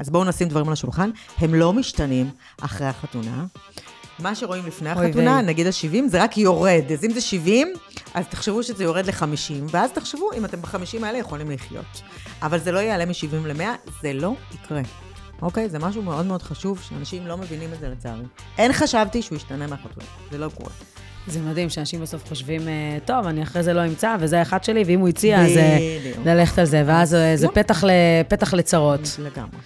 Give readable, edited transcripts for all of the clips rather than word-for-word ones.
אז בואו נשים דברים על השולחן, הם לא משתנים אחרי החתונה. מה שרואים לפני החתונה, נגיד ה-70, זה רק יורד. אז אם זה 70, אז תחשבו שזה יורד ל-50, ואז תחשבו אם אתם ב-50 האלה יכולים לחיות. אבל זה לא יעלה מ-70 ל-100, זה לא יקרה. אוקיי? זה משהו מאוד מאוד חשוב, שאנשים לא מבינים את זה לצערי. אין חשבתי שהוא ישתנה מהחתונה. זה לא קורה. זה מדהים שאנשים בסוף חושבים, טוב, אני אחרי זה לא אמצא, וזה אחד שלי, ואם הוא הציע, אז ללכת על זה. ואז זה פתח לצרות. לגמרי.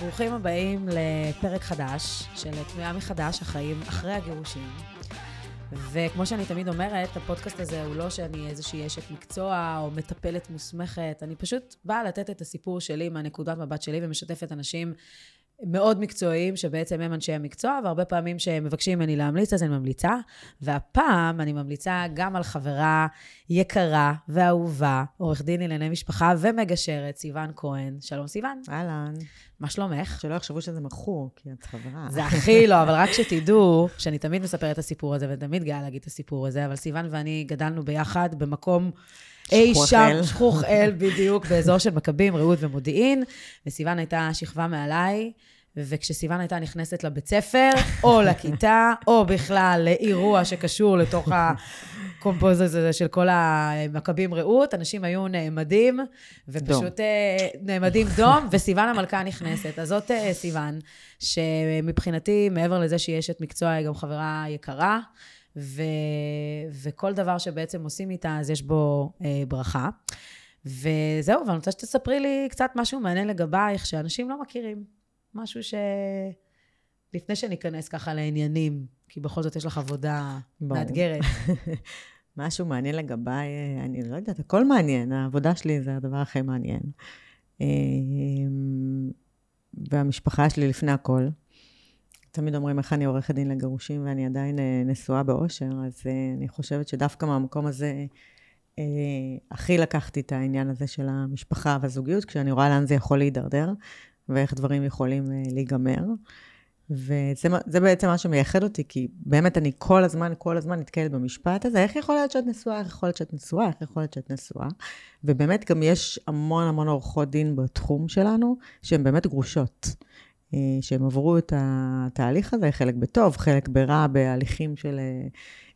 ברוכים הבאים לפרק חדש של תנועה מחדש, החיים אחרי הגירושים. וכמו שאני תמיד אומרת, הפודקאסט הזה הוא לא שאני איזושהי אשת מקצוע או מטפלת מוסמכת, אני פשוט באה לתת את הסיפור שלי מהנקודת מבט שלי ומשתפת אנשים מאוד מקצועיים שבעצם הם אנשי המקצוע, והרבה פעמים שמבקשים ממני להמליץ, אז אני ממליצה. והפעם אני ממליצה גם על חברה יקרה ואהובה, עורך דין לענייני משפחה ומגשרת, סיוון כהן. שלום סיוון. אהלן. מה שלומך? שלא יחשבו שזה מכור, כי את חברה. זה הכי לא, אבל רק שתדעו שאני תמיד מספרת את הסיפור הזה, ותמיד גאה להגיד את הסיפור הזה, אבל סיוון ואני גדלנו ביחד במקום... אי שם, שכוח אל בדיוק, באזור של מקבים, רעות ומודיעין, וסיוון הייתה שכבה מעליי, וכשסיוון הייתה נכנסת לבית ספר, או לכיתה, או בכלל לאירוע שקשור לתוך הקומפוז הזה של כל המקבים רעות, אנשים היו נעמדים, ופשוט נעמדים דום, וסיוון המלכה נכנסת. אז זאת סיוון, שמבחינתי, מעבר לזה שיש את מקצוע, היא גם חברה יקרה, וכל דבר שבעצם עושים איתה, אז יש בו ברכה. וזהו, ואני רוצה שתספרי לי קצת משהו מעניין לגבייך, שאנשים לא מכירים. משהו שלפני שניכנס ככה לעניינים, כי בכל זאת יש לך עבודה מאתגרת. משהו מעניין לגביי, אני לא יודעת, הכל מעניין, העבודה שלי זה הדבר הכי מעניין. והמשפחה שלי לפני הכל. תמיד אומרים איך אני עורכת דין לגירושים, ואני עדיין נשואה באושר, אז אני חושבת שדווקא מהמקום הזה, הכי לקחתי את העניין הזה של המשפחה והזוגיות, כשאני רואה לאן זה יכול להידרדר, ואיך דברים יכולים להיגמר. וזה בעצם מה שמייחד אותי, כי באמת אני כל הזמן נתקלת במשפט הזה, איך יכול להיות שאת נשואה, איך יכול להיות שאת נשואה, ובאמת גם יש המון עורכות דין בתחום שלנו, שהן באמת גרושות. שהם עברו את התהליך הזה, חלק בטוב, חלק ברע, בהליכים של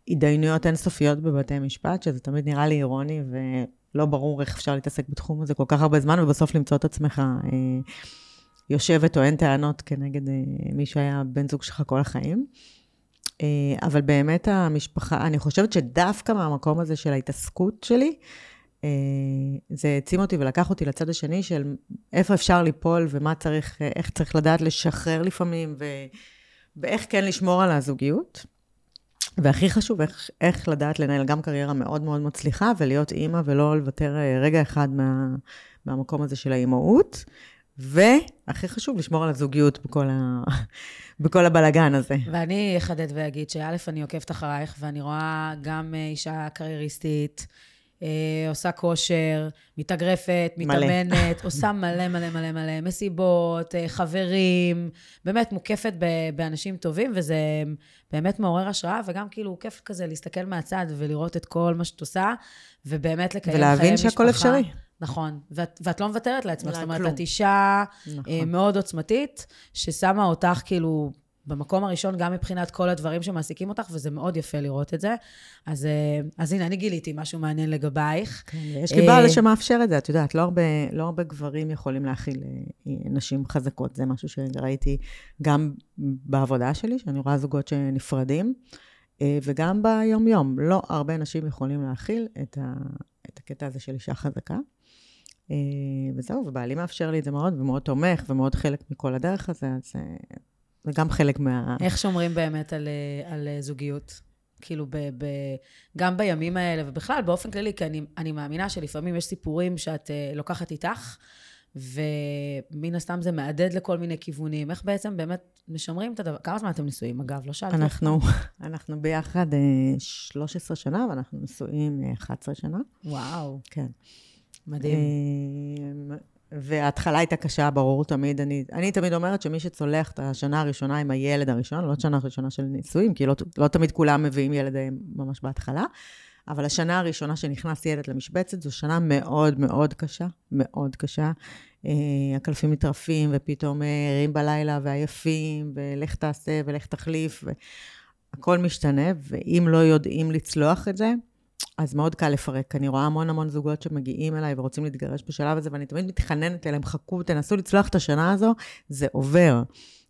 התדיינויות אינסופיות בבתי המשפט, שזה תמיד נראה לי אירוני, ולא ברור איך אפשר להתעסק בתחום הזה כל כך הרבה זמן, ובסוף למצוא את עצמך יושבת או אין טענות כנגד מי שהיה בן זוג שלך כל החיים. אבל באמת המשפחה, אני חושבת שדווקא מהמקום הזה של ההתעסקות שלי, זה הצים אותי ולקח אותי לצד השני של איפה אפשר ליפול ומה צריך, איך צריך לדעת לשחרר לפעמים ואיך כן לשמור על הזוגיות. והכי חשוב, איך לדעת לנהל גם קריירה מאוד מאוד מצליחה ולהיות אימא ולא לוותר רגע אחד מהמקום הזה של האימהות. והכי חשוב לשמור על הזוגיות בכל הבלגן הזה. ואני אחדד ואגיד שא' אני עוקבת אחרייך ואני רואה גם אישה קרייריסטית, עושה כושר, מתאגרפת, מתאמנת, עושה מלא, מסיבות, חברים, באמת מוקפת באנשים טובים, וזה באמת מעורר השראה, וגם כאילו כיף כזה להסתכל מהצד ולראות את כל מה שאת עושה, ובאמת לקיים חיי משפחה. ולהבין שהכל אפשרי. נכון, ואת לא מוותרת לעצמך, זאת אומרת, את אישה מאוד עוצמתית, ששמה אותך כאילו... במקום הראשון, גם מבחינת כל הדברים שמעסיקים אותך, וזה מאוד יפה לראות את זה. אז הנה, אני גיליתי משהו מעניין לגבייך. יש לי בעל שמאפשר את זה, את יודעת, לא הרבה גברים יכולים להכיל נשים חזקות, זה משהו שראיתי גם בעבודה שלי, שאני רואה זוגות שנפרדים, וגם ביום יום, לא הרבה נשים יכולים להכיל את הקטע הזה של אישה חזקה. וזהו, ובעלי מאפשר לי את זה מאוד, ומאוד תומך, ומאוד חלק מכל הדרך הזה, אז... זה גם חלק מה... איך שומרים באמת על זוגיות? כאילו, גם בימים האלה, ובכלל, באופן כללי, כי אני מאמינה שלפעמים יש סיפורים שאת לוקחת איתך, ומן הסתם זה מעדד לכל מיני כיוונים. איך בעצם באמת משמרים את הדבר? כמה זמן אתם נשואים, אגב? לא שאלתי. אנחנו ביחד 13 שנה, ואנחנו נשואים 11 שנה. וואו. כן. מדהים. וההתחלה הייתה קשה, ברור תמיד. אני תמיד אומרת שמי שצולח את השנה הראשונה עם הילד הראשון, לא שנה הראשונה של נישואים, כי לא תמיד כולם מביאים ילד ממש בהתחלה, אבל השנה הראשונה שנכנס ילד למשבצת, זו שנה מאוד מאוד קשה, מאוד קשה. הקלפים מתרפים, ופתאום ערים בלילה, ועייפים, ולך תעשה, ולך תחליף, הכל משתנה, ואם לא יודעים לצלוח את זה, אז מאוד קל לפרק. אני רואה המון המון זוגות שמגיעים אליי ורוצים להתגרש בשלב הזה, ואני תמיד מתחננת אליהם, חכו, תנסו לצלוח את השנה הזו, זה עובר.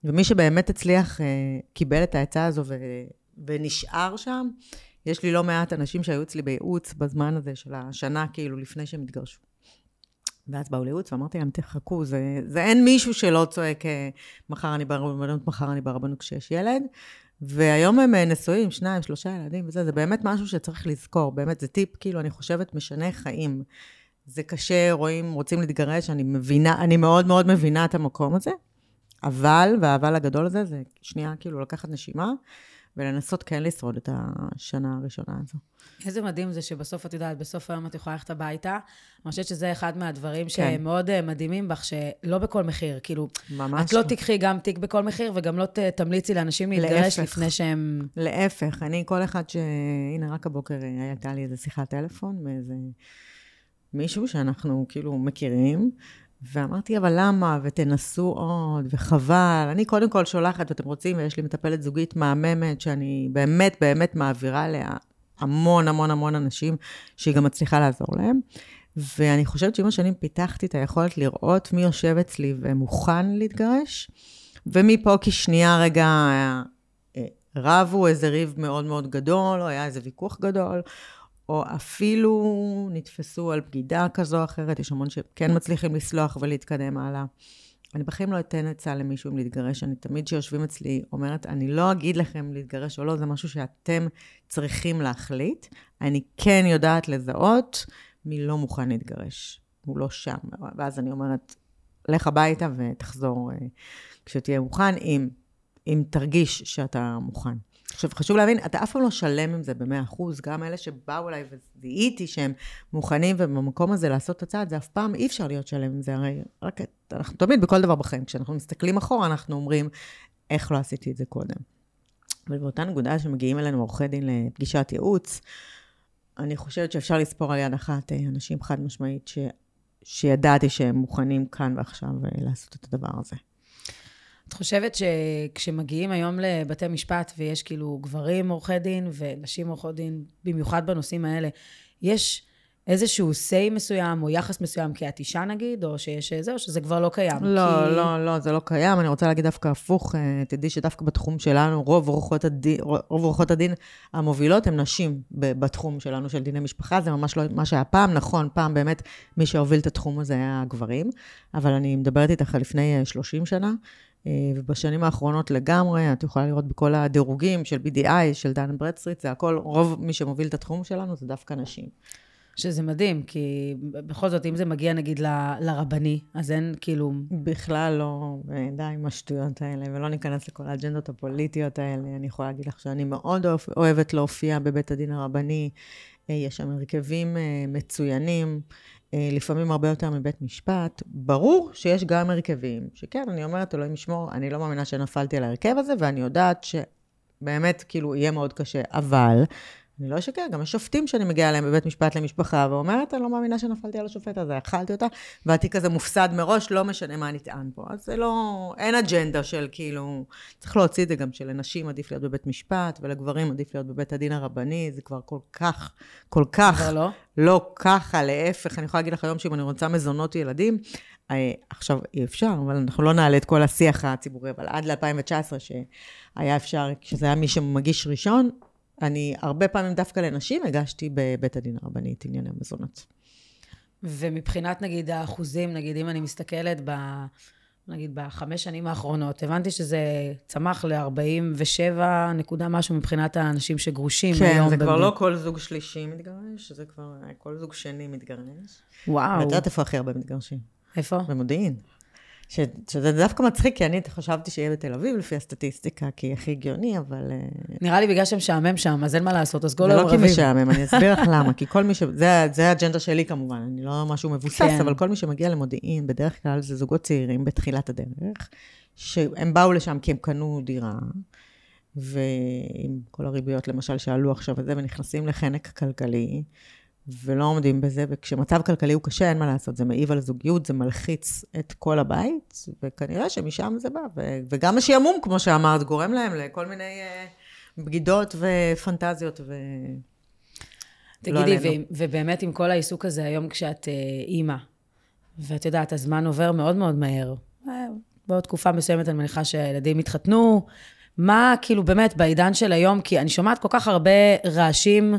ומי שבאמת הצליח, קיבל את ההצעה הזו ונשאר שם, יש לי לא מעט אנשים שהיו אצלי בייעוץ בזמן הזה של השנה, כאילו לפני שהם התגרשו. ואז באו לייעוץ ואמרתי להם, תחכו, זה אין מישהו שלא צועק, מחר אני ברבנות, מחר אני ברבנות כשיש ילד. והיום הם נשואים, 2-3 ילדים, וזה, זה באמת משהו שצריך לזכור, באמת זה טיפ, כאילו אני חושבת משנה חיים, זה קשה, רואים, רוצים להתגרש, אני מאוד מאוד מבינה את המקום הזה, אבל, והאבל הגדול הזה, זה שנייה כאילו לקחת נשימה, ולנסות כן לשרוד את השנה הראשונה הזו. איזה מדהים זה שבסוף את יודעת, בסוף היום את יכולה ללכת הביתה, אני חושבת שזה אחד מהדברים שהם מאוד מדהימים בך, שלא בכל מחיר, כאילו, את לא תיקחי גם תיק בכל מחיר, וגם לא תמליצי לאנשים להתגרש לפני שהם... להפך, אני כל אחד הנה רק הבוקר הייתה לי איזה שיחת טלפון, מאיזה מישהו שאנחנו כאילו מכירים, ואמרתי, אבל למה? ותנסו עוד, וחבל. אני קודם כל שולחת, ואתם רוצים, ויש לי מטפלת זוגית מהממת, שאני באמת באמת מעבירה לה המון המון המון אנשים, שהיא גם מצליחה לעזור להם. ואני חושבת שעם השנים פיתחתי את היכולת לראות מי יושב אצלי ומוכן להתגרש. ומפה כשנייה רגע רבו איזה ריב מאוד מאוד גדול, או היה איזה ויכוח גדול, או אפילו נתפסו על בגידה כזו או אחרת, יש המון שכן מצליחים לסלוח ולהתקדם הלאה. אני בחיים לא אתן עצה למישהו אם להתגרש, אני תמיד שיושבים אצלי אומרת, אני לא אגיד לכם להתגרש או לא, זה משהו שאתם צריכים להחליט, אני כן יודעת לזהות מי לא מוכן להתגרש, הוא לא שם, ואז אני אומרת, לך הביתה ותחזור כשתהיה מוכן, אם תרגיש שאתה מוכן. עכשיו, חשוב להבין, אתה אף פעם לא שלם עם זה ב-100%, גם אלה שבאו אליי וזיהיתי שהם מוכנים, ובמקום הזה לעשות את הצעד, זה אף פעם אי אפשר להיות שלם עם זה, הרי רק אנחנו תמיד בכל דבר בחיים, כשאנחנו מסתכלים אחורה, אנחנו אומרים, איך לא עשיתי את זה קודם. אבל באותה נקודה שמגיעים אלינו עורכי דין לפגישת ייעוץ, אני חושבת שאפשר לספור על יד אחת אנשים חד משמעית, שידעתי שהם מוכנים כאן ועכשיו לעשות את הדבר הזה. את חושבת שכשמגיעים היום לבתי משפט, ויש כאילו גברים עורכי דין, ונשים עורכות דין, במיוחד בנושאים האלה, יש איזשהו סי מסוים, או יחס מסוים, כי את אישה נגיד, או שיש איזה, או שזה כבר לא קיים? לא, כי... לא, לא, זה לא קיים. אני רוצה להגיד דווקא הפוך, תדעי שדווקא בתחום שלנו, רוב עורכות הדין המובילות, הן נשים בתחום שלנו, של דיני משפחה, זה ממש לא מה שהיה פעם, נכון, פעם באמת מי שהוביל את התחום הזה היה גברים, אבל אני מדברת איתך לפני 30 שנה, ובשנים האחרונות לגמרי, את יכולה לראות בכל הדירוגים של BDI, של דן ברדסטריט, זה הכל, רוב מי שמוביל את התחום שלנו זה דווקא נשים. שזה מדהים, כי בכל זאת, אם זה מגיע נגיד לרבני, אז אין כאילו... בכלל לא, די עם השטויות האלה, ולא ניכנס לכל האג'נדות הפוליטיות האלה, אני יכולה להגיד לך שאני מאוד אוהבת להופיע בבית הדין הרבני, יש שם הרכבים מצוינים, לפעמים הרבה יותר מבית משפט, ברור שיש גם הרכבים, שכן, אני אומרת, אלוהים ישמור, אני לא מאמינה שנפלתי על ההרכב הזה, ואני יודעת שבאמת, כאילו, יהיה מאוד קשה, אבל, אני לא אשקר, גם יש שופטים שאני מגיעה אליהם בבית משפט למשפחה, ואומרת, אני לא מאמינה שנפלתי על השופט הזה, אכלתי אותה, והתיק הזה מופסד מראש, לא משנה מה נטען פה, אז זה לא, אין אג'נדה של, כאילו, צריך להוציא את זה גם שלנשים עדיף להיות בבית משפט, ולגברים עדיף להיות בבית הדין הרבני, זה כבר כל כך, כל כך, לא? לא ככה, להפך, אני יכולה להגיד לך היום שאם אני רוצה מזונות ילדים, עכשיו אי אפשר, אבל אנחנו לא נעלה את כל השיח הציבורי, אבל עד ל-2019 שהיה אפשר, שזה היה מי שמגיש ראשון, אני הרבה פעמים דווקא לנשים הגשתי בבית הדין הרבני את ענייני המזונות. ומבחינת נגיד האחוזים, נגיד אם אני מסתכלת נגיד בחמש שנים האחרונות, הבנתי שזה צמח ל-47 נקודה משהו מבחינת האנשים שגרושים. כן, זה כבר לא כל זוג שלישי מתגרש, זה כבר כל זוג שני מתגרש. וואו. ואתה תפרחי הרבה מתגרשים. איפה? במודיעין. שזה דווקא מצחיק, כי אני חשבתי שיהיה בתל אביב, לפי הסטטיסטיקה, כי הכי הגיוני, אבל... נראה לי בגלל שהם שעמם שם, אז אין מה לעשות, אז גולו רביב. לא כי משעמם, אני אסביר לך למה, כי כל מי ש... זה האג'נדה שלי כמובן, אני לא משהו מבוסס, אבל כל מי שמגיע למודיעין, בדרך כלל זה זוגות צעירים בתחילת הדרך, שהם באו לשם כי הם קנו דירה, ועם כל הריביות, למשל, שעלו עכשיו את זה, ונכנסים לחנק כלכלי, ולא עומדים בזה, וכשמצב כלכלי הוא קשה, אין מה לעשות, זה מעיב על זוגיות, זה מלחיץ את כל הבית, וכנראה שמשם זה בא, וגם השעמום, כמו שאמרת, גורם להם לכל מיני בגידות ופנטזיות, תגידי, ובאמת עם כל העיסוק הזה, היום כשאת אימא, ואת יודעת, הזמן עובר מאוד מאוד מהר, בעוד תקופה מסוימת, אני מניחה שהילדים התחתנו, מה, כאילו, באמת, בעידן של היום, כי אני שומעת כל כך הרבה רעשים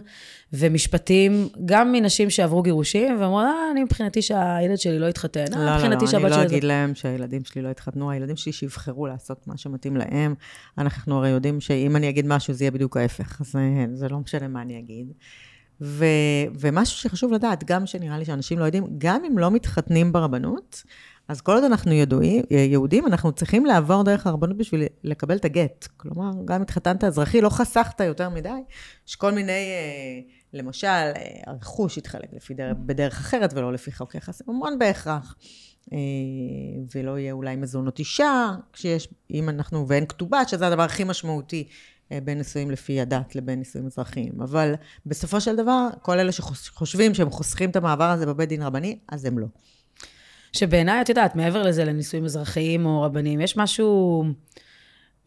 ומשפטים, גם מנשים שעברו גירושים, ואמרו, אני מבחינתי שהילד שלי לא יתחתן. לא, אני לא אגיד להם שהילדים שלי לא יתחתנו, הילדים שלי שיבחרו לעשות מה שמתאים להם. אנחנו הרי יודעים שאם אני אגיד משהו, זה יהיה בדיוק ההפך. אז זה לא משנה מה אני אגיד. ומשהו שחשוב לדעת, גם שנראה לי שאנשים לא יודעים, גם אם לא מתחתנים ברבנות, אז כל עוד אנחנו יהודים, אנחנו צריכים לעבור דרך הרבנות בשביל לקבל את הגט. כלומר, גם התחתנת אזרחי, לא חסכת יותר מדי, שכל מיני, למשל, הרכוש התחלק בדרך אחרת, ולא לפי חוקי יחסים ממון בהכרח. ולא יהיה אולי מזונות אישה, אם אנחנו, ואין כתובה, שזה הדבר הכי משמעותי, בין נישואים לפי הדת לבין נישואים אזרחיים. אבל בסופו של דבר, כל אלה שחושבים שהם חוסכים את המעבר הזה בבית דין רבני, אז הם לא. שבעיניי, את יודעת, מעבר לזה לנישואים אזרחיים או רבנים, יש משהו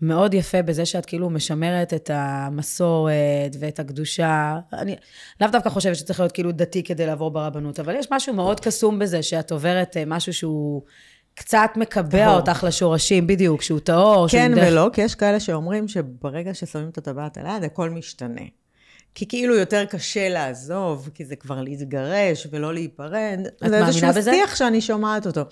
מאוד יפה בזה שאת כאילו משמרת את המסורת ואת הקדושה. אני לאו דווקא חושבת שצריך להיות כאילו דתי כדי לעבור ברבנות, אבל יש משהו מאוד קסום בזה שאת עוברת משהו שהוא קצת מקבע אותך לשורשים, בדיוק, שהוא טהור. כן ולא, כי יש כאלה שאומרים שברגע ששמים את הטבעת על היד, הכל משתנה. כי כאילו יותר קשה לעזוב, כי זה כבר להתגרש ולא להיפרד. זה איזשהו שיח שאני שומעת אותו.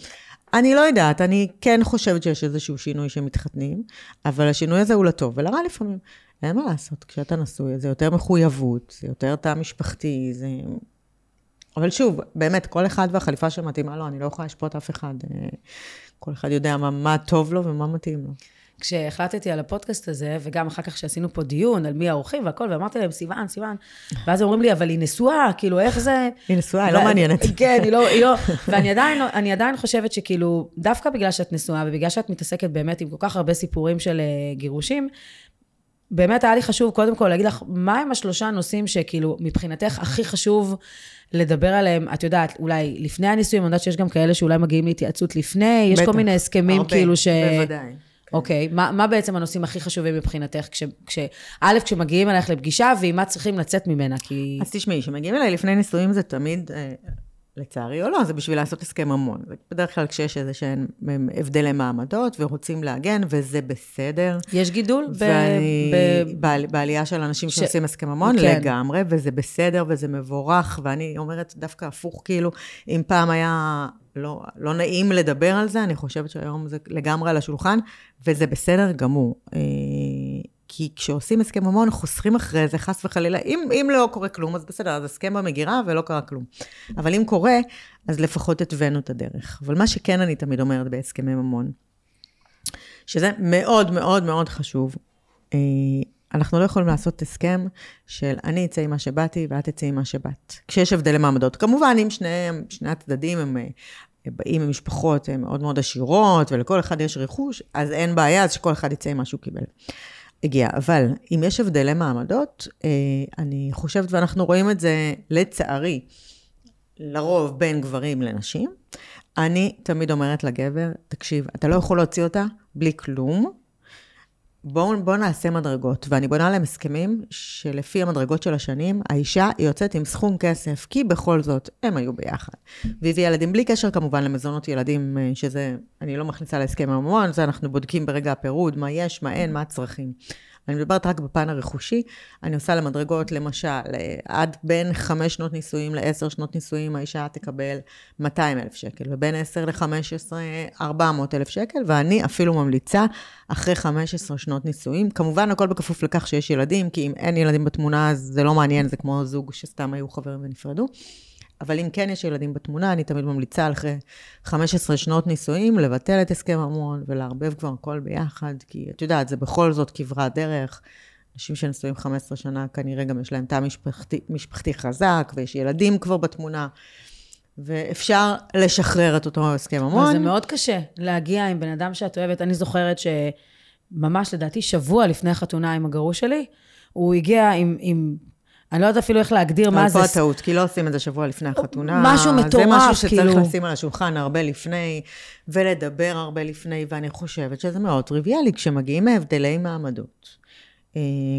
אני לא יודעת, אני כן חושבת שיש איזשהו שינוי שמתחתנים, אבל השינוי הזה הוא לטוב ולרע לפעמים. אין מה לעשות, כשאתה נשוי, זה יותר מחויבות, זה יותר תא משפחתי, זה... אבל שוב, באמת, כל אחד והחליפה שמתאימה לו, אני לא יכולה לשפוט אף אחד. כל אחד יודע מה טוב לו ומה מתאים לו. כשהחלטתי על הפודקאסט הזה, וגם אחר כך שעשינו פה דיון על מי האורחים והכל, ואמרתי להם, סיוון, סיוון. ואז אומרים לי, אבל היא נשואה, כאילו, איך זה... היא נשואה, היא לא מעניינת. כן, היא לא... ואני עדיין חושבת שכאילו, דווקא בגלל שאת נשואה, ובגלל שאת מתעסקת באמת עם כל כך הרבה סיפורים של גירושים, באמת היה לי חשוב, קודם כל, להגיד לך, מה הם השלושה נושאים שכאילו, מבחינתך הכי חשוב לדבר עליהם, את יודעת, אולי לפני הנישואים, אני יודעת שיש גם כאלה שאולי מגיעים להתייעצות לפני, יש כל מיני הסכמים כאילו ש... בוודאי. אוקיי, מה בעצם הנושאים הכי חשובים מבחינתך, כשמגיעים אליך לפגישה, ועם מה צריכים לצאת ממנה, כי... אז תשמעי, כשמגיעים אליי לפני נישואים, זה תמיד, לצערי או לא, זה בשביל לעשות הסכם המון. בדרך כלל כשיש איזה שהן הבדלי מעמדות, ורוצים להגן, וזה בסדר. יש גידול בעלייה של אנשים שעושים הסכם המון, לגמרי, וזה בסדר, וזה מבורך, ואני אומרת דווקא הפוך, כאילו, אם פעם היה... לא נעים לדבר על זה, אני חושבת שהיום זה לגמרי על השולחן, וזה בסדר גמור. כי כשעושים הסכם המון, חוסכים אחרי זה, חס וחלילה, אם לא קורה כלום, אז בסדר, אז הסכם במגירה ולא קרה כלום. אבל אם קורה, אז לפחות התווינו את הדרך. אבל מה שכן אני תמיד אומרת בהסכמי ממון, שזה מאוד מאוד מאוד חשוב, אנחנו לא יכולים לעשות הסכם של אני אצא עם מה שבאתי ואת אצא עם מה שבאת. כשיש הבדל למעמדות. כמובן, אם שני הצדדים הם באים עם משפחות מאוד מאוד עשירות, ולכל אחד יש רכוש, אז אין בעיה, אז שכל אחד יצא עם מה שהוא קיבל. הגיע, אבל אם יש הבדל למעמדות, אני חושבת, ואנחנו רואים את זה לצערי, לרוב בין גברים לנשים, אני תמיד אומרת לגבר, תקשיב, אתה לא יכול להוציא אותה בלי כלום, בואו נעשה מדרגות, ואני בונה להם הסכמים שלפי המדרגות של השנים, האישה יוצאת עם סכום כסף, כי בכל זאת הם היו ביחד. והביא ילדים בלי קשר כמובן למזונות ילדים, שזה, אני לא מכניסה להסכם הממון, זה אנחנו בודקים ברגע הפירוד, מה יש, מה אין, מה הצרכים. אני מדברת רק בפן הרכושי, אני עושה למדרגות, למשל, עד בין 5 שנות נישואים ל-10 שנות נישואים, האישה תקבל 200,000 שקל, ובין 10 ל-15, 400,000 שקל, ואני אפילו ממליצה אחרי 15 שנות נישואים, כמובן הכל בכפוף לכך שיש ילדים, כי אם אין ילדים בתמונה, אז זה לא מעניין, זה כמו זוג שסתם היו חברים ונפרדו, אבל אם כן יש ילדים בתמונה, אני תמיד ממליצה אחרי 15 שנות נישואים, לבטל את הסכם המון ולערבב כבר הכל ביחד, כי את יודעת, זה בכל זאת כברת דרך. אנשים שנשואים 15 שנה, כנראה גם יש להם תא משפחתי חזק, ויש ילדים כבר בתמונה, ואפשר לשחרר את אותו הסכם המון. זה מאוד קשה להגיע עם בן אדם שאת אוהבת. אני זוכרת שממש לדעתי שבוע לפני החתונה עם הגרוש שלי, הוא הגיע עם אני לא יודעת אפילו איך להגדיר מה זה. פה הטעות, כי לא עושים את זה שבוע לפני החתונה. משהו מטורף, כאילו. זה משהו שצריך לשים על השולחן הרבה לפני, ולדבר הרבה לפני, ואני חושבת שזה מאוד טריוויאלי, כשמגיעים מהבדלי מעמדות.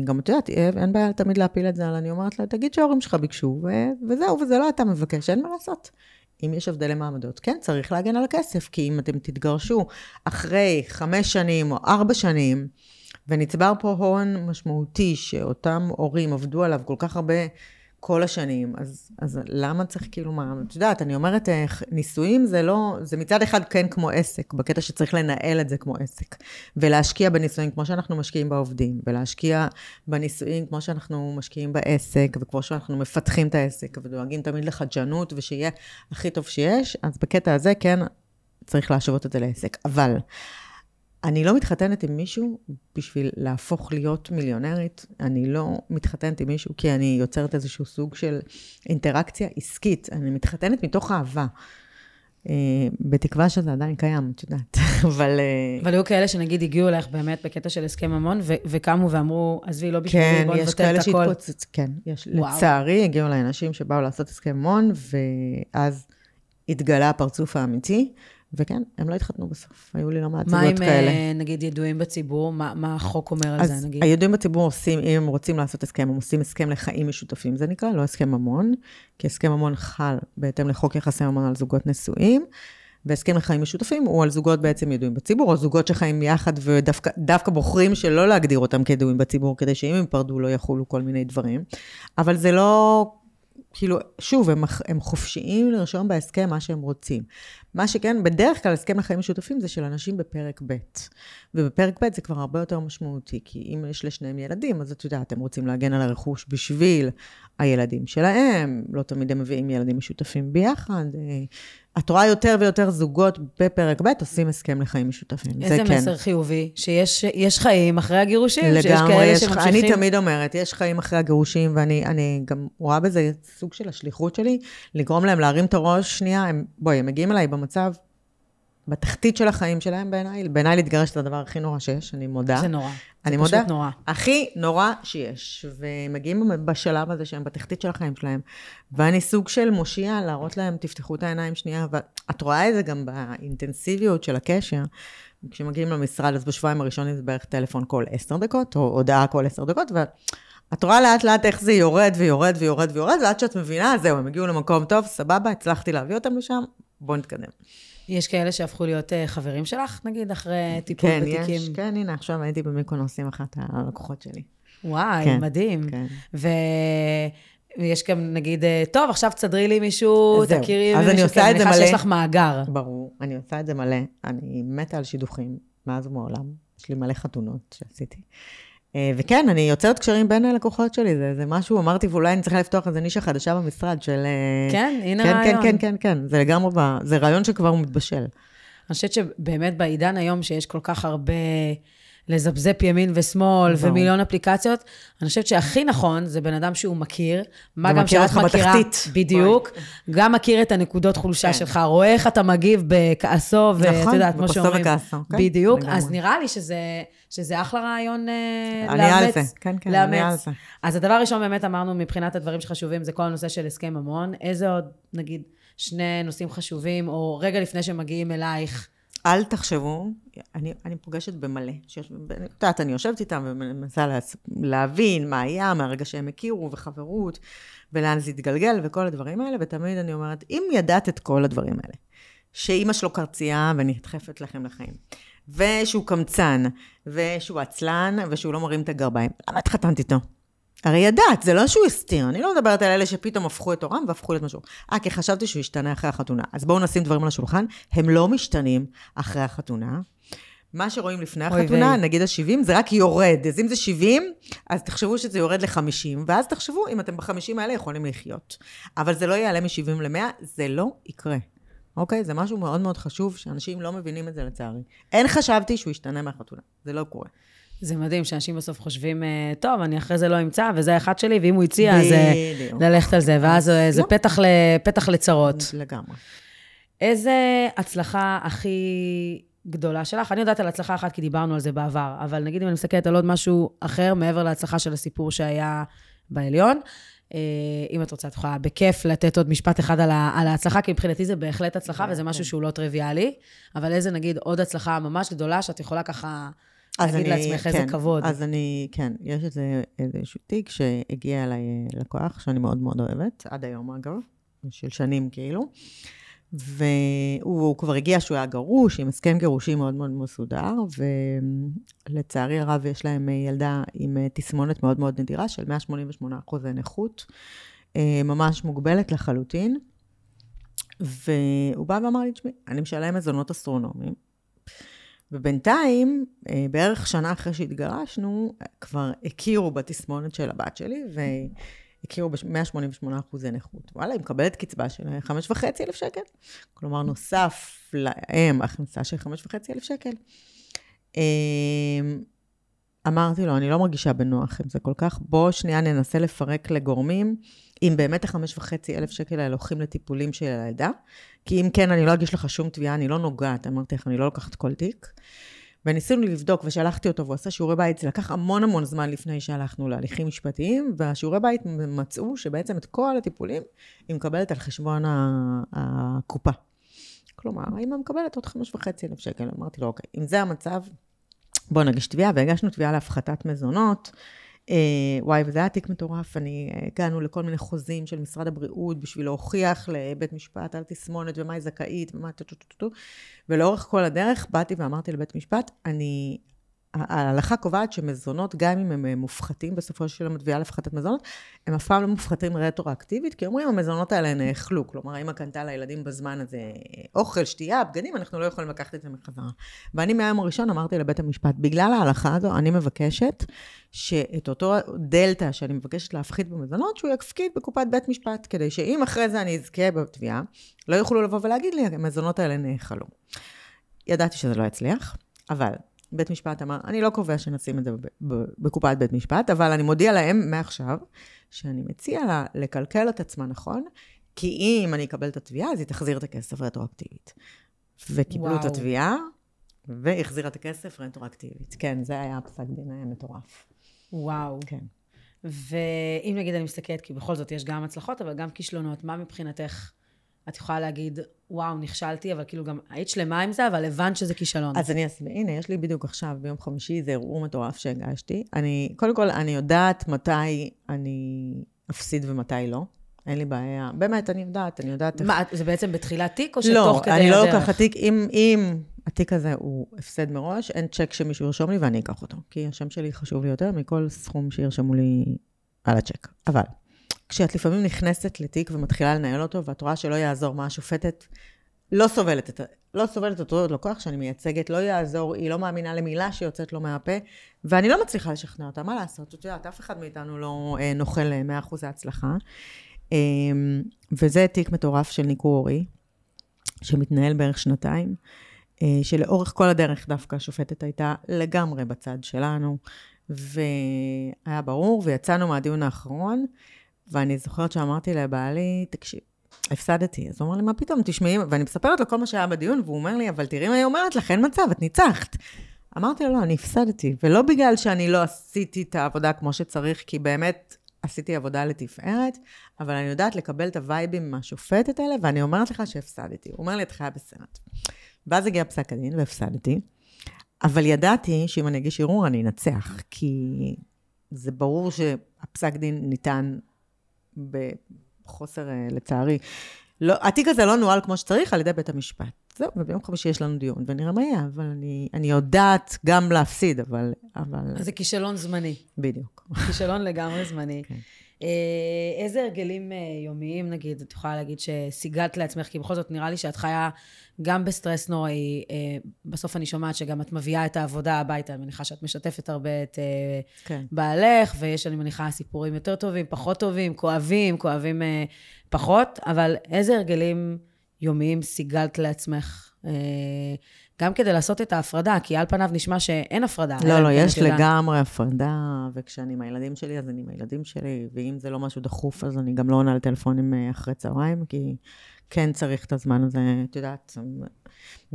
גם את יודעת, אין בעיה תמיד להפיל את זה, אני אומרת לה, תגיד שההורים שלך ביקשו, וזהו, וזה לא אתה מבקש, אין מה לעשות. אם יש הבדלי מעמדות, כן, צריך להגן על הכסף, כי אם אתם תתגרשו אחרי 5 שנים או 4 שנים, ונצבר פה הון משמעותי שאותם הורים עבדו עליו כל כך הרבה כל השנים, אז למה צריך כאילו מה? את יודעת, אני אומרת, נישואים זה לא, זה מצד אחד כן כמו עסק, בקטע שצריך לנהל את זה כמו עסק, ולהשקיע בנישואים כמו שאנחנו משקיעים בעובדים, ולהשקיע בנישואים כמו שאנחנו משקיעים בעסק, וכמו שאנחנו מפתחים את העסק, ודואגים תמיד לחדשנות, ושיהיה הכי טוב שיש, אז בקטע הזה כן צריך להשוות את זה לעסק, אבל אני לא מתחתנת עם מישהו בשביל להפוך להיות מיליונרית, אני לא מתחתנת עם מישהו כי אני יוצרת איזשהו סוג של אינטראקציה עסקית, אני מתחתנת מתוך אהבה, בתקווה שזה עדיין קיים, את יודעת, אבל אבל היו כאלה שנגיד הגיעו אליך באמת בקטע של הסכם המון, וקמו ואמרו, עזבי, לא בשבילי, כן, בוא נבטל את הכל. כן, יש לצערי, הגיעו אליי אנשים שבאו לעשות הסכם המון, ואז התגלה הפרצוף האמיתי, וכן, הם לא התחתנו בסוף, היו לי לא מעציבות כאלה. מה עם, נגיד, ידועים בציבור? מה החוק אומר על זה, נגיד? אז הידועים בציבור עושים, אם הם רוצים לעשות הסכם, הם עושים הסכם לחיים משותפים, זה נקרא, לא הסכם ממון, כי הסכם ממון חל בהתאם לחוק יחסי ממון על זוגות נשואים, והסכם לחיים משותפים הוא על זוגות בעצם ידועים בציבור, או זוגות שחיים יחד ודווקא בוחרים שלא להגדיר אותם כידועים בציבור, כדי שאם הם פרדו לא יחולו כל מיני דברים. אבל זה לא כאילו, שוב, הם חופשיים לרשום בהסכם מה שהם רוצים. מה שכן, בדרך כלל הסכם לחיים משותפים זה של אנשים בפרק ב', ובפרק ב' זה כבר הרבה יותר משמעותי, כי אם יש לשניהם ילדים, אז את יודעת, הם רוצים להגן על הרכוש בשביל הילדים שלהם, לא תמיד הם מביאים ילדים משותפים ביחד. את רואה יותר ויותר זוגות בפרק ב' עושים הסכם לחיים משותפים. איזה מסר חיובי, שיש חיים אחרי הגירושים, שיש כאלה שממשיכים. אני תמיד אומרת, יש חיים אחרי הגירושים, ואני גם רואה בזה סוג של השליחות שלי, לגרום להם להרים את הראש שנייה, הם מגיעים אליי במצב, בתחתית של החיים שלהם בעיניי להתגרש את הדבר הכי נורא שיש, אני מודה. זה נורא. אני מודה, נורא. הכי נורא שיש, ומגיעים בשלב הזה שהם בתחתית של החיים שלהם, ואני סוג של מושיע להראות להם, תפתחו את העיניים שנייה, ואת רואה את זה גם באינטנסיביות של הקשר, כשמגיעים למשרד, אז בשבועיים הראשונים זה בערך טלפון כל 10 דקות, או הודעה כל 10 דקות, ואת רואה לאט לאט איך זה יורד ויורד ויורד ויורד, ועד שאת מבינה, זהו, הם הגיעו למקום טוב, סבבה, הצלחתי להביא אותם לשם, בוא נתקדם. יש כאלה שהפכו להיות חברים שלך, נגיד, אחרי טיפול בתיקים? כן, יש, כן, הנה, עכשיו הייתי במיקונוס עם אחת הלקוחות שלי. וואי, מדהים. ויש גם, נגיד, טוב, עכשיו תסדרי לי מישהו, תכירי מישהו, אז אני עושה את זה מלא. אני חושב שיש לך מאגר. ברור, אני עושה את זה מלא. אני מתה על שידוכים, מאז ומעולם. יש לי מלא חתונות שעשיתי. וכן, אני יוצרת קשרים בין הלקוחות שלי, זה משהו, אמרתי, ואולי אני צריכה לפתוח איזה נישה חדשה במשרד של כן, הנה רעיון. כן, כן, כן, כן, זה לגמרי, זה רעיון שכבר מתבשל. אני חושבת שבאמת בעידן היום, שיש כל כך הרבה לזבזב ימין ושמאל, ומיליון אפליקציות, אני חושבת שהכי נכון, זה בן אדם שהוא מכיר, מה גם שאת מכירה, בדיוק, גם מכיר את הנקודות חולשה שלך, רואה איך אתה מגיב בכעסו, ואתה יודעת, כמו שאומרים, בדיוק, אז נראה לי שזה אחלה רעיון לאמץ. לאמץ. אז הדבר הראשון באמת אמרנו, מבחינת הדברים שחשובים, זה כל הנושא של הסכם המון, איזה עוד, נגיד, 2 נושאים חשובים, או רגע לפני שמגיעים אלייך, אל תחשבו, אני פוגשת במלא, אני יושבת איתם ומנסה להבין מה היה, מהרגע שהם הכירו וחברות, ולאן זה התגלגל וכל הדברים האלה, ותמיד אני אומרת, אם ידעת את כל הדברים האלה, שאמא שלו קרצייה ונדחפת לכם לחיים, ושהוא קמצן, ושהוא עצלן, ושהוא לא מרים את הגרביים, למה התחתנת איתו? הרי ידעת, זה לא שהוא הסתיר, אני לא מדברת על אלה שפתאום הפכו את אורם והפכו את משהו. כי חשבתי שהוא ישתנה אחרי החתונה. אז בואו נשים דברים על השולחן, הם לא משתנים אחרי החתונה. מה שרואים לפני החתונה, נגיד ה-70, זה רק יורד. אז אם זה 70, אז תחשבו שזה יורד ל-50, ואז תחשבו אם אתם ב-50 האלה יכולים לחיות. אבל זה לא יעלה מ-70 ל-100, זה לא יקרה. אוקיי? זה משהו מאוד מאוד חשוב, שאנשים לא מבינים את זה לצערי. אין חשבתי שהוא ישתנה מהחתונה. זה לא קורה. זה מדהים שאנשים בסוף חושבים, טוב, אני אחרי זה לא אמצא, וזה אחד שלי, ואם הוא הציע, אז ללכת על זה. ואז זה פתח לצרות. לגמרי. איזה הצלחה הכי גדולה שלך? אני יודעת על הצלחה אחת, כי דיברנו על זה בעבר, אבל נגיד אם אני מסתכלת על עוד משהו אחר, מעבר להצלחה של הסיפור שהיה בעליון, אם את רוצה, את יכולה בכיף לתת עוד משפט אחד על ההצלחה, כי מבחינתי זה בהחלט הצלחה, וזה משהו שהוא לא טריוויאלי, אבל איזה נגיד עוד הצלחה ממש גדולה, שאת יכולה ככה להגיד לעצמך איזה כבוד. אז אני, כן, יש איזשהו תיק שהגיע אליי לקוח, שאני מאוד מאוד אוהבת, עד היום אגב, של שנים כאילו, והוא כבר הגיע שהוא היה גרוש, עם הסכם גירושי מאוד מאוד מסודר, ולצערי הרב יש להם ילדה עם תסמונת מאוד מאוד נדירה, של 188% נכות, ממש מוגבלת לחלוטין, והוא בא ואמר לי, תשמעי, אני משלם מזונות אסטרונומיים, ובינתיים, בערך שנה אחרי שהתגרשנו, כבר הכירו בתסמונת של הבת שלי, הכירו ב-188% נכות. וואלה, היא מקבלת קצבה של 5,500 שקל. כלומר, נוסף להם הכנסה של 5,500 שקל. אמרתי לו, אני לא מרגישה בנוח עם זה כל כך. בוא שנייה ננסה לפרק לגורמים, אם באמת 5,500 שקל האלה הולכים לטיפולים של הילדה. כי אם כן, אני לא אגיש לך שום תביעה, אני לא נוגעת. אמרתי לך, אני לא לוקחת כל תיק. וניסינו לבדוק, ושלחתי אותו, והוא עשה שיעורי בית, זה לקח המון המון זמן לפני שהלכנו להליכים משפטיים, והשיעורי בית מצאו שבעצם את כל הטיפולים היא מקבלת על חשבון הקופה. כלומר, האמא מקבלת עוד 5,500 שקל, אמרתי לו, אוקיי, אם זה המצב, בוא נגיש תביעה, והגשנו תביעה להפחתת מזונות, וואי, וזה היה תיק מטורף, הגענו לכל מיני חוזים של משרד הבריאות, בשביל להוכיח לבית משפט על תסמונת, ומה היא זכאית, ומה ולאורך כל הדרך, באתי ואמרתי לבית משפט, ההלכה קובעת שמזונות, גם אם הם מופחתים, בסופו של המתביעה לפחתת מזונות, הם אף פעם לא מופחתים רטרואקטיבית, כי אומרים, המזונות האלה נאכלו, כלומר, אם הקנתה לילדים בזמן הזה, אוכל, שתייה, בגדים, אנחנו לא יכולים לקחת את זה מחזרה. ואני מהיום הראשון אמרתי לבית המשפט, בגלל ההלכה הזו, אני מבקשת שאת אותו דלטה שאני מבקשת להפחית במזונות, שהוא יפקיד בקופת בית משפט, כדי שאם אחרי זה אני אזכה בתביעה, לא יוכלו לבוא ולהגיד לי, המזונות האלה נאכלו. ידעתי שזה לא יצליח, אבל בית משפט אמר, אני לא קובע שנשים את זה בקופת בית משפט, אבל אני מודיע להם מעכשיו, שאני מציע לה לקלקל את עצמה נכון, כי אם אני אקבל את התביעה, אז היא תחזיר את הכסף רטרואקטיבית. וקיבלו וואו. את התביעה, והחזירה את הכסף רטרואקטיבית. כן, זה היה פסק דין, היה מטורף. וואו. כן. ואם נגיד אני מסתכלת, כי בכל זאת יש גם הצלחות, אבל גם כישלונות, מה מבחינתך? את יכולה להגיד, וואו, נכשלתי, אבל כאילו גם היית שלמה עם זה, אבל הבנת שזה כישלון. אז אני אסביר, הנה, יש לי בדיוק עכשיו, ביום חמישי, זה אירוע מטורף שהגשתי. קודם כל, אני יודעת מתי אני אפסיד ומתי לא. אין לי בעיה. באמת, אני יודעת... מה, זה בעצם בתחילת תיק או שתוך כדי הדרך? לא, אני לא לוקחת תיק. אם התיק הזה הוא הפסד מראש, אין צ'ק שמישהו ירשום לי ואני אקח אותו. כי השם שלי חשוב לי יותר מכל סכום שירשמו לי על הצ'ק. אבל כשאת לפעמים נכנסת לתיק ומתחילה לנהל אותו, ואת רואה שלא יעזור מה השופטת, לא סובלת אותו לקוח שאני מייצגת, לא יעזור, היא לא מאמינה למילה שיוצאת לו מהפה, ואני לא מצליחה לשכנע אותה, מה לעשות? זאת אומרת, אף אחד מאיתנו לא נוכל 100% הצלחה. וזה תיק מטורף של ניקור אורי, שמתנהל בערך 2 שלאורך כל הדרך דווקא השופטת הייתה לגמרי בצד שלנו, והיה ברור, ויצאנו מהדיון האחרון, ואני זוכרת שאמרתי לבעלי, תקשיב, הפסדתי. אז הוא אומר לי, מה פתאום, תשמעים? ואני מספרת לו כל מה שהיה בדיון, והוא אומר לי, אבל תראי מה היא אומרת לך, אין מצב, את ניצחת. אמרתי לו, לא, אני הפסדתי, ולא בגלל שאני לא עשיתי את העבודה כמו שצריך, כי באמת עשיתי עבודה לתפארת, אבל אני יודעת לקבל את הווייבים מהשופטת האלה, ואני אומרת לך שהפסדתי. הוא אומר לי, את חיה בסנט. ואז הגיע פסק הדין, והפסדתי. אבל ידעתי שאם אני אגיש ערעור, אני אנצח, כי זה ברור שהפסק דין ניתן בחוסר לצערי. התיק הזה לא נועל כמו שצריך על ידי בית המשפט. זהו, וביום חמישי יש לנו דיון, ונראה מה יהיה, אבל אני יודעת גם להפסיד, אבל... זה כישלון זמני. בדיוק. כישלון לגמרי זמני. איזה הרגלים יומיים, נגיד, את יכולה להגיד שסיגלת לעצמך, כי בכל זאת נראה לי שאת חיה גם בסטרס נוראי, בסוף אני שומעת שגם את מביאה את העבודה הביתה, אני מניחה שאת משתפת הרבה את בעלך, ויש, אני מניחה, סיפורים יותר טובים, פחות טובים, כואבים פחות, אבל איזה הרגלים יומיים סיגלת לעצמך? גם כדי לעשות את ההפרדה, כי על פניו נשמע שאין הפרדה. לא, לא, יש לגמרי הפרדה, וכשאני עם הילדים שלי, אז אני עם הילדים שלי, ואם זה לא משהו דחוף, אז אני גם לא עונה לטלפונים אחרי צהריים, כי כן צריך את הזמן הזה, את יודעת,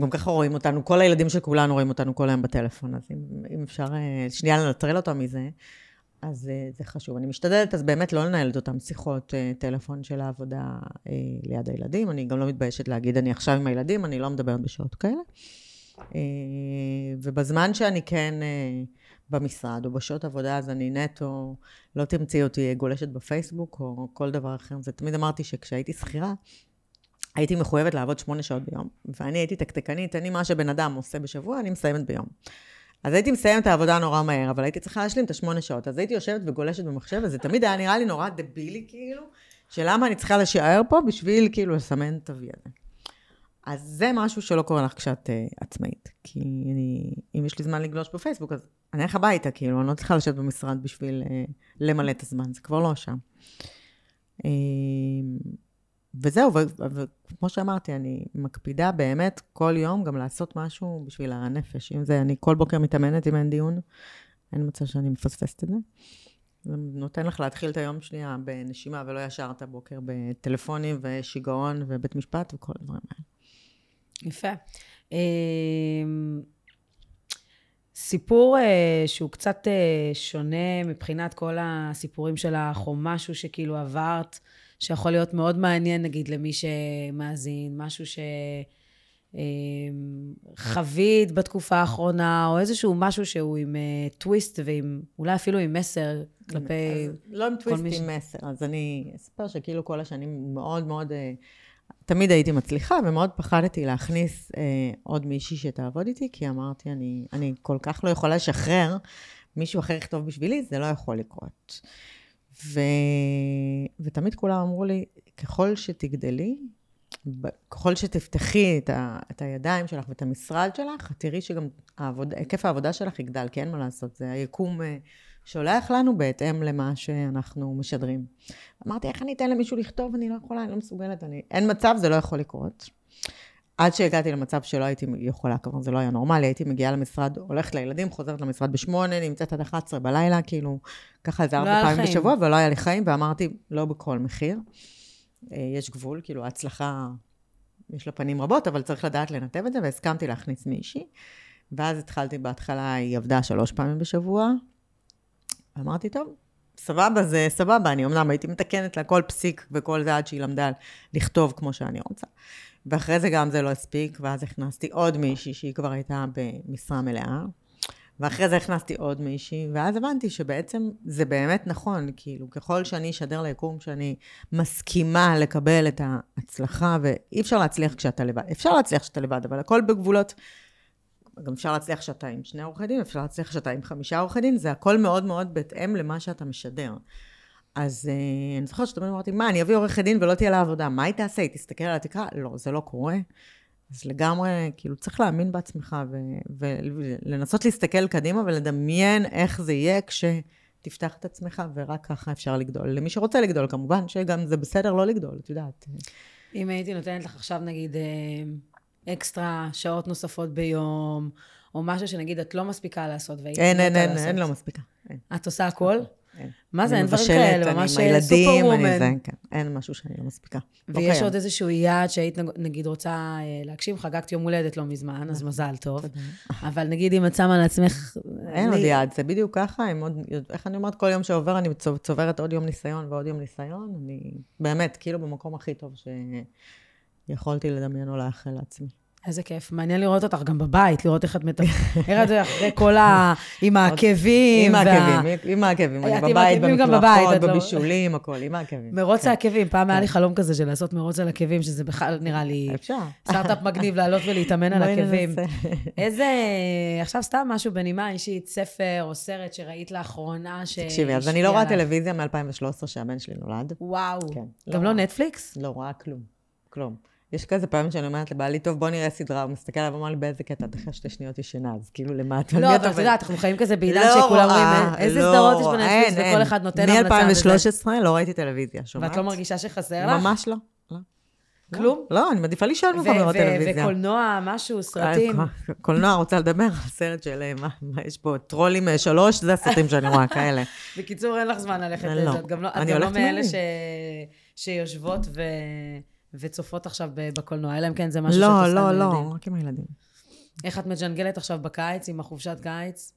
גם ככה רואים אותנו, כל הילדים שכולנו רואים אותנו כל היום בטלפון, אז אם אפשר שנייה לנטרל אותם מזה, אז זה חשוב. אני משתדלת, אז באמת לא לנהל את אותם שיחות, טלפון של העבודה ליד הילדים, אני גם לא מתביישת להגיד, אני עכשיו עם הילדים, אני לא מדברת בשעות כאלה. ובזמן שאני כן במשרד או בשעות עבודה, אז אני נטו, לא תמציא אותי גולשת בפייסבוק או כל דבר אחר. זה תמיד אמרתי שכשהייתי שכירה, הייתי מחויבת לעבוד 8 שעות ביום, ואני הייתי תקתקנית, אני מה שבן אדם עושה בשבוע, אני מסיימת ביום. אז הייתי מסיימת את העבודה נורא מהר, אבל הייתי צריכה להשלים את 8 שעות, אז הייתי יושבת וגולשת במחשב, וזה תמיד היה נראה לי נורא דבילי כאילו, שלמה אני צריכה לשער פה בשביל כאילו לסמן תווי הזה. אז זה משהו שלא קורה לך כשאת עצמאית, כי אני, אם יש לי זמן לגלוש בפייסבוק, אז אני איך הביתה, כאילו, אני לא צריכה לשבת במשרד בשביל למלא את הזמן, זה כבר לא שם. וזהו, וכמו שאמרתי, אני מקפידה באמת כל יום גם לעשות משהו בשביל הנפש. אם זה, אני כל בוקר מתאמנת, אם אין דיון, אין מצב שאני מפספסת את זה. זה נותן לך להתחיל את היום שנייה בנשימה, ולא ישר את הבוקר בטלפונים ושיגעון ובית משפט וכל הדברים האלה. יפה. סיפור שהוא קצת שונה מבחינת כל הסיפורים שלך, או משהו שכאילו עברת, שיכול להיות מאוד מעניין, נגיד, למי שמאזין, משהו שחווית בתקופה האחרונה, או איזשהו משהו שהוא עם טוויסט, ואולי אפילו עם מסר כלפי... לא עם טוויסט, עם מסר. אז אני אספר שכאילו כל השנים מאוד מאוד... תמיד הייתי מצליחה, ומאוד פחדתי להכניס עוד מישהי שתעבוד איתי, כי אמרתי, אני כל כך לא יכולה לשחרר, מישהו אחר יכתוב בשבילי, זה לא יכול לקרות. ותמיד כולם אמרו לי, ככל שתגדלי, ככל שתפתחי את הידיים שלך ואת המשרד שלך, תראי שגם היקף העבודה שלך יגדל, כי אין מה לעשות, זה היקום שולח לנו בהתאם למה שאנחנו משדרים. אמרתי, איך אני אתן למישהו לכתוב? אני לא יכולה, אני לא מסוגלת, אין מצב, זה לא יכול לקרות. עד שהגעתי למצב שלא הייתי יכולה, כבר זה לא היה נורמלי, הייתי מגיעה למשרד, הולכת לילדים, חוזרת למשרד ב8, נמצאת עד 11 בלילה, כאילו, ככה זה 4 פעמים בשבוע, ולא היה לי חיים, ואמרתי, לא בכל מחיר. יש גבול, כאילו, ההצלחה, יש לה פנים רבות, אבל צריך לדעת לנתב את זה, והסכמתי להכניס מישהי. ואז התחלתי בהתחלה, היא עבדה 3 פעמים בשבוע, ואמרתי, טוב, סבבה, זה סבבה, אני אמנם הייתי מתקנת לה כל פסיק וכל זה עד שהיא למדה לכתוב כמו שאני רוצה. ואחרי זה גם זה לא הספיק, ואז הכנסתי עוד מישהי שהיא כבר הייתה במשרה מלאה, ואחרי זה הכנסתי עוד מישהי, ואז הבנתי שבעצם זה באמת נכון, כאילו ככל שאני אשדר ליקום שאני מסכימה לקבל את ההצלחה, ואי אפשר להצליח כשאתה לבד, אפשר להצליח כשאתה לבד, אבל הכל בגבולות, גם אפשר להצליח שאתה עם 2 עורכי דין, אפשר להצליח שאתה עם 5 עורכי דין, זה הכל מאוד מאוד בהתאם למה שאתה משדר. אז אני זוכרת שאתה אומרת, מה, אני אביא עורכת דין ולא תהיה לה עבודה, מה היא תעשה? היא תסתכל על התקרה? לא, זה לא קורה. אז לגמרי, כאילו, צריך להאמין בעצמך, ולנסות להסתכל קדימה, ולדמיין איך זה יהיה כשתפתח את עצמך, ורק ככה אפשר לגדול. למי שרוצה לגדול, כמובן, שגם זה בסדר לא לגדול, את יודעת. אם הייתי נותנת לך עכשיו, נגיד, אקסטרה שעות נוספות ביום, או משהו שנגיד, את לא מספיקה לעשות, אין, לא מספיקה. את עושה הכל? מה זה, אין דברים כאלה, ממש סופר וומן. אין משהו שאני לא מספיקה. ויש עוד איזשהו יעד שהיית נגיד רוצה להגשים, חגגת יום הולדת לא מזמן, אז מזל טוב. אבל נגיד אם את שמה לעצמך... אין עוד יעד, זה בדיוק ככה, איך אני אומרת, כל יום שעובר אני צוברת עוד יום ניסיון ועוד יום ניסיון, אני באמת כאילו במקום הכי טוב שיכולתי לדמיין או לאחל לעצמי. איזה כיף, מעניין לראות אותך גם בבית, לראות איך את אחרי כל ה... עם העקבים. עם העקבים, אני בבית, במקלחות, בבישולים, הכל, עם העקבים. מרוץ העקבים, פעם היה לי חלום כזה של לעשות מרוץ על עקבים, שזה בכלל נראה לי... אפשר. סטארט-אפ מגניב, לעלות ולהתאמן על עקבים. איזה... עכשיו סתם משהו בנימה אישית, ספר או סרט שראית לאחרונה ש... תקשיבי, אז אני לא רואה טלוויזיה מ-2013 שהבן שלי נולד. וואו. גם לא נטפליקס? לא רואה כלום. יש כזה פעמים שאני אומרת לבעלי, טוב, בוא נראה סדרה, הוא מסתכל עליו, אמר לי, באיזה קטע, אחרי 2 שניות ישנה, אז כאילו, למה אתה... לא, אבל תדע, אנחנו חיים כזה בעידן שכולם רואים, איזה סדרות יש בנטפליקס, וכל אחד נותן המלצה. מ-2013 לא ראיתי טלוויזיה, שומעת? ואת לא מרגישה שחסר לך? ממש לא. כלום? לא, אני מעדיפה להישאר במקום טלוויזיה. וקולנוע, משהו, סרטים. קולנוע רוצה לדבר על סרט שלהם, מה יש פה? טרולים 3, זה הסרטים שאני רואה, כאלה. בקיצור, אין לך זמן ללכת לזה, את גם לא מאלה שיושבות וצופות עכשיו בקולנוע, אלא אם כן זה משהו שתסתם לילדים. לא, רק עם הילדים. איך את מג'נגלת עכשיו בקיץ, עם החופשת קיץ?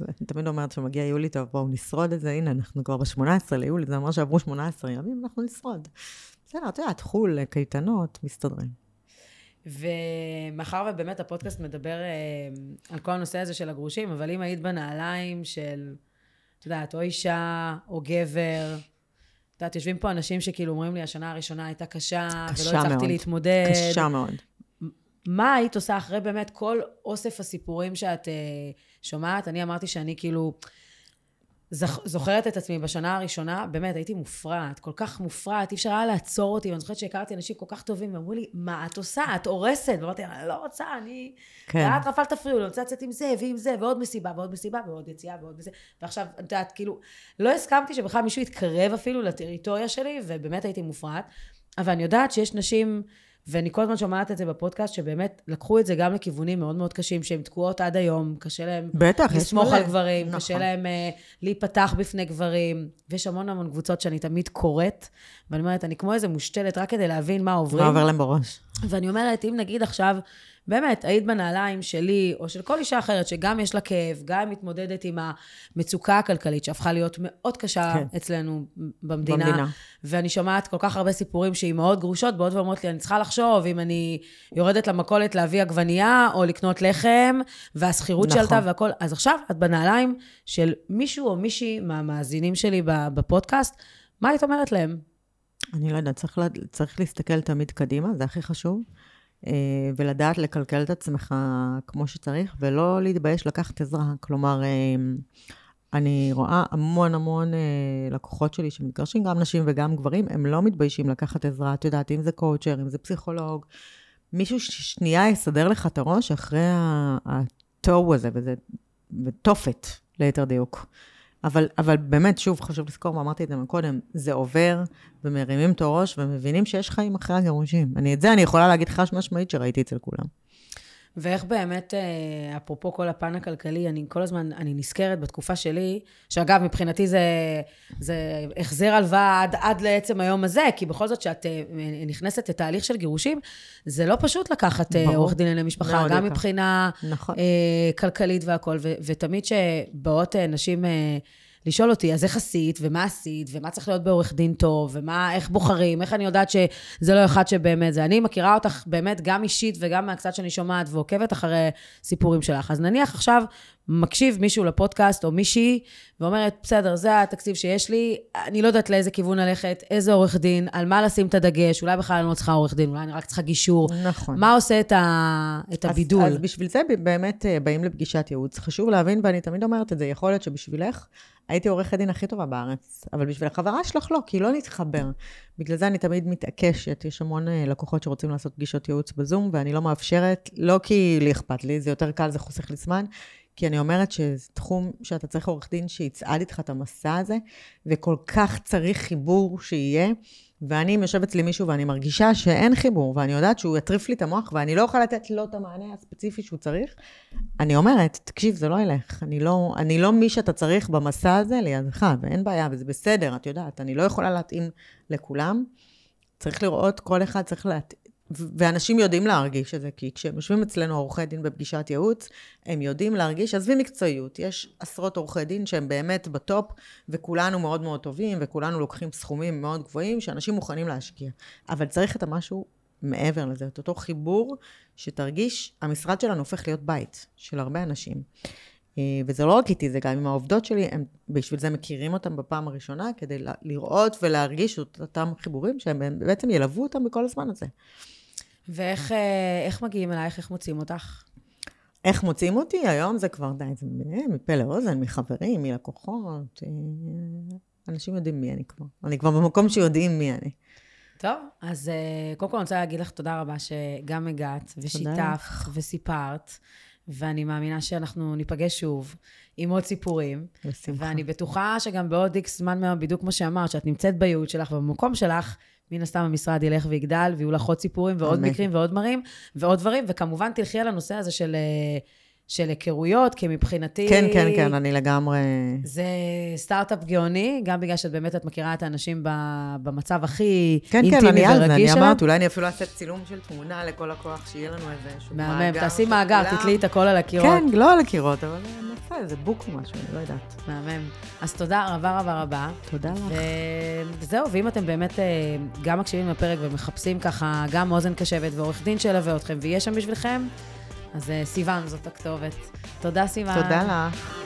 אני תמיד אומרת שמגיע יולי, טוב, בואו נשרוד את זה, הנה, אנחנו כבר ב-18 ליולי, זה אומר שעברו 18 ימים, אנחנו נשרוד. בסדר, אתה יודע, תחול, קייטנות, מסתדרים. ומחר ובאמת הפודקאסט מדבר על כל הנושא הזה של הגרושים, אבל אם היית בנעליים של, אתה יודעת, או אישה, או גבר... את יודעת, יושבים פה אנשים שכאילו אומרים לי, השנה הראשונה הייתה קשה ולא הצלחתי להתמודד. קשה מאוד. מה היית עושה אחרי באמת כל אוסף הסיפורים שאת שומעת? אני אמרתי שאני כאילו זוכרת את עצמי בשנה הראשונה, באמת הייתי מופרעת, כל כך מופרעת, אי אפשר היה לעצור אותי, ואני זוכרת שהכרתי אנשים כל כך טובים, ואמרו לי, מה את עושה? את הורסת. ואמרתי, אני לא רוצה, אני... את רפל תפריעו, אני רוצה לצאת עם זה, ועם זה, ועוד מסיבה, ועוד מסיבה, ועוד יציאה, ועוד מסיבה. ועכשיו, את יודעת, כאילו, לא הסכמתי שבכלל מישהו יתקרב אפילו לטריטוריה שלי, ובאמת הייתי מופרעת. אבל אני יודעת שיש נשים, ואני כל הזמן שומעת את זה בפודקאסט, שבאמת לקחו את זה גם לכיוונים מאוד מאוד קשים, שהן תקועות עד היום, קשה להם לסמוך על גברים, נכון. קשה להם להיפתח בפני גברים, ויש המון קבוצות שאני תמיד קוראת, ואני אומרת, אני כמו איזה מושתלת, רק כדי להבין מה עוברים. מה עובר להם בראש. ואני אומרת, אם נגיד עכשיו, באמת, היית בנעליים שלי, או של כל אישה אחרת, שגם יש לה כאב, גם מתמודדת עם המצוקה הכלכלית, שהפכה להיות מאוד קשה אצלנו במדינה. ואני שומעת כל כך הרבה סיפורים שהיא מאוד גרושות, בעוד ואומרות לי, אני צריכה לחשוב, אם אני יורדת למכולת להביא עגבנייה, או לקנות לחם, והסחירות שעלתה והכל. אז עכשיו, את בנעליים של מישהו או מישהי מהמאזינים שלי בפודקאסט, מה היית אומרת להם? אני לא יודעת, צריך להסתכל תמיד קדימה, זה הכי חשוב. ולדעת לקלקל את עצמך כמו שצריך, ולא להתבייש לקחת עזרה. כלומר, אני רואה המון לקוחות שלי שמתגרשים, גם נשים וגם גברים, הם לא מתביישים לקחת עזרה. את יודעת, אם זה קואוצ'ר, אם זה פסיכולוג, מישהו ששנייה יסדר לך את הראש אחרי התואו הזה, וזה תופת ליתר דיוק. אבל באמת, שוב, חשוב לזכור, ואמרתי את זה מקודם, זה עובר, ומרימים את הראש, ומבינים שיש חיים אחרי הגירושים. את זה אני יכולה להגיד חש משמעית שראיתי אצל כולם. ואיך באמת, אפרופו כל הפן הכלכלי, אני כל הזמן, אני נזכרת בתקופה שלי, שאגב, מבחינתי זה החזר הלוואה עד לעצם היום הזה, כי בכל זאת שאת נכנסת לתהליך של גירושים, זה לא פשוט לקחת עורך דין למשפחה, גם מבחינה כלכלית והכל, ותמיד שבאות נשים לשאול אותי, אז איך עשית, ומה עשית, ומה צריך להיות בעורך דין טוב, איך בוחרים, איך אני יודעת שזה לא אחד שבאמת זה. אני מכירה אותך באמת גם אישית, וגם מהקצת שאני שומעת ועוקבת אחרי סיפורים שלך. אז נניח עכשיו מקשיב מישהו לפודקאסט, או מישהי, ואומרת, בסדר, זה התקציב שיש לי, אני לא יודעת לאיזה כיוון ללכת, איזה עורך דין, על מה לשים את הדגש, אולי בכלל אני לא צריכה עורך דין, אולי אני רק צריכה גישור. נכון. מה עושה את הבידול? אז בשביל זה באמת באים לפגישת ייעוץ. חשוב להבין, ואני תמיד אומרת את זה, יכול להיות שבשבילך הייתי עורכת דין הכי טובה בארץ, אבל בשביל החברה שלך לא, כי לא נתחבר. בגלל זה אני תמיד מתעקשת, יש המון לקוחות שרוצים לעשות פגישות ייעוץ בזום, ואני לא מאפשרת, לא כי לי אכפת לי, זה יותר קל, זה חוסך לי זמן, כי אני אומרת שזה תחום שאתה צריך עורך דין שיצעד איתך את המסע הזה, וכל כך צריך חיבור שיהיה, ואני יושבת לי מישהו ואני מרגישה שאין חיבור, ואני יודעת שהוא יטריף לי את המוח, ואני לא אוכל לתת לו את המענה הספציפי שהוא צריך, אני אומרת, תקשיב, זה לא ילך, אני לא מי שאתה צריך במסע הזה לידך, ואין בעיה, וזה בסדר, את יודעת, אני לא יכולה להתאים לכולם, צריך לראות, כל אחד צריך להתאים, ואנשים יודעים להרגיש את זה, כי כשהם יושבים אצלנו עורכי דין בפגישת ייעוץ, הם יודעים להרגיש, עזבי מקצועיות, יש עשרות עורכי דין שהם באמת בטופ, וכולנו מאוד מאוד טובים, וכולנו לוקחים סכומים מאוד גבוהים, שאנשים מוכנים להשקיע. אבל צריך את המשהו מעבר לזה, את אותו חיבור שתרגיש, המשרד שלנו הופך להיות בית של הרבה אנשים. וזה לא רק איתי, זה גם עם העובדות שלי, הם בשביל זה מכירים אותם בפעם הראשונה, כדי לראות ולהרגיש אותם חיבורים, שהם בעצם ילוו אותם בכל הזמן הזה. ואיך מגיעים אלייך, איך מוצאים אותך? איך מוצאים אותי? היום זה כבר די, זה מפה לאוזן, מחברים, מלקוחות, אנשים יודעים מי אני כבר. אני כבר במקום שיודעים מי אני. טוב, אז קודם כל אני רוצה להגיד לך תודה רבה שגם הגעת ושיתפת וסיפרת, ואני מאמינה שאנחנו ניפגש שוב עם עוד סיפורים, בשמחה. ואני בטוחה שגם בעוד איקס זמן מהיום, בדיוק כמו שאמרת, שאת נמצאת בייעוד שלך ובמקום שלך, מן הסתם המשרד ילך ויגדל, ויהיו לך עוד סיפורים ועוד מקרים ועוד מראים ועוד דברים, וכמובן תלכי על הנושא הזה של היכרויות, כי מבחינתי... כן, כן, כן, אני לגמרי... זה סטארט-אפ גאוני, גם בגלל שאת באמת את מכירה את האנשים במצב הכי אינטימי ורגיש שלהם. כן, כן, אני אמרת, אולי אני אפילו אעשה צילום של תמונה לכל הכוח, שיהיה לנו איזשהו מאגר. מהמם, תעשי מאגר, תתלי את הכל על הקירות. כן, לא על הקירות, אבל נעשה איזה בוק או משהו, אני לא יודעת. מהמם. אז תודה רבה רבה רבה. תודה לך. וזהו, ואם אתם באמת גם מקשיבים לפרק ומחפשים ככה, גם אוזן קשבת ועורך דין שילווה אתכם ויהיה שם בשבילכם, אז סיוון זאת הכתובת. תודה סיוון. תודה לך.